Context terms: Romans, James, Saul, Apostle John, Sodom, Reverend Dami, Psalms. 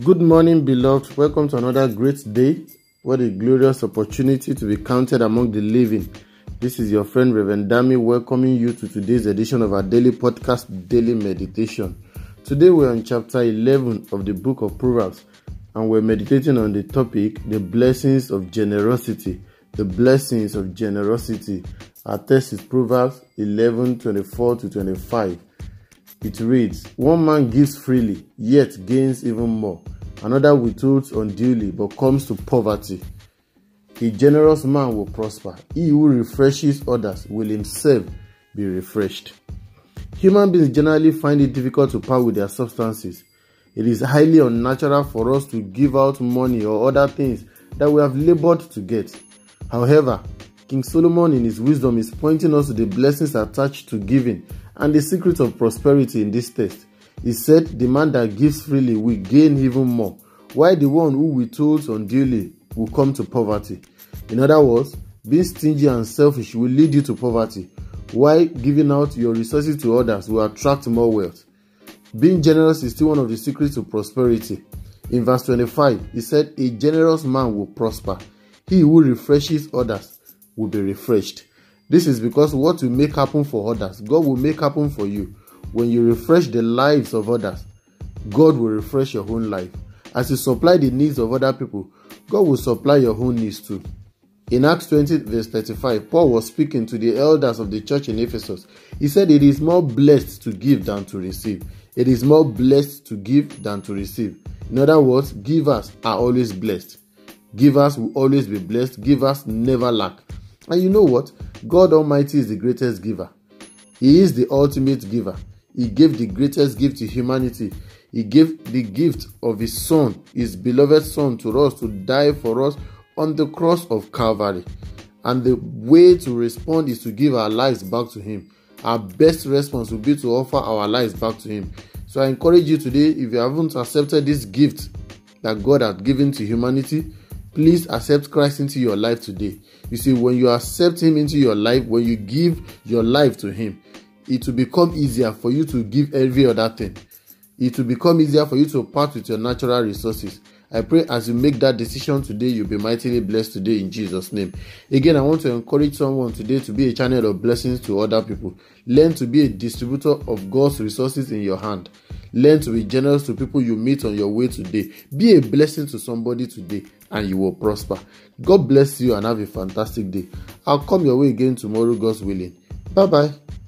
Good morning, beloved. Welcome to another great day. What a glorious opportunity to be counted among the living. This is your friend Reverend Dami welcoming you to today's edition of our daily podcast, Daily Meditation. Today we're on chapter 11 of the book of Proverbs, and we're meditating on the topic, the blessings of generosity. The blessings of generosity. Our text is Proverbs 11:24-25. It reads, "One man gives freely, yet gains even more. Another withholds unduly, but comes to poverty. A generous man will prosper. He who refreshes others will himself be refreshed." Human beings generally find it difficult to part with their substances. It is highly unnatural for us to give out money or other things that we have labored to get. However, King Solomon in his wisdom is pointing us to the blessings attached to giving and the secret of prosperity in this text. He said, "The man that gives freely will gain even more, while the one who withholds unduly will come to poverty." In other words, being stingy and selfish will lead you to poverty, while giving out your resources to others will attract more wealth. Being generous is still one of the secrets to prosperity. In verse 25, he said, "A generous man will prosper. He who refreshes others will be refreshed." This is because what you make happen for others, God will make happen for you. When you refresh the lives of others, God will refresh your own life. As you supply the needs of other people, God will supply your own needs too. In Acts 20 verse 35, Paul was speaking to the elders of the church in Ephesus. He said, "It is more blessed to give than to receive." It is more blessed to give than to receive. In other words, givers are always blessed. Givers will always be blessed. Givers never lack. And you know what? God Almighty is the greatest giver. He is the ultimate giver. He gave the greatest gift to humanity. He gave the gift of His Son, His beloved Son, to us to die for us on the cross of Calvary. And the way to respond is to give our lives back to Him. Our best response will be to offer our lives back to Him. So I encourage you today, if you haven't accepted this gift that God has given to humanity, please accept Christ into your life today. You see, when you accept Him into your life, when you give your life to Him, it will become easier for you to give every other thing. It will become easier for you to part with your natural resources. I pray as you make that decision today, you'll be mightily blessed today in Jesus' name. Again, I want to encourage someone today to be a channel of blessings to other people. Learn to be a distributor of God's resources in your hand. Learn to be generous to people you meet on your way today. Be a blessing to somebody today and you will prosper. God bless you and have a fantastic day. I'll come your way again tomorrow, God's willing. Bye-bye.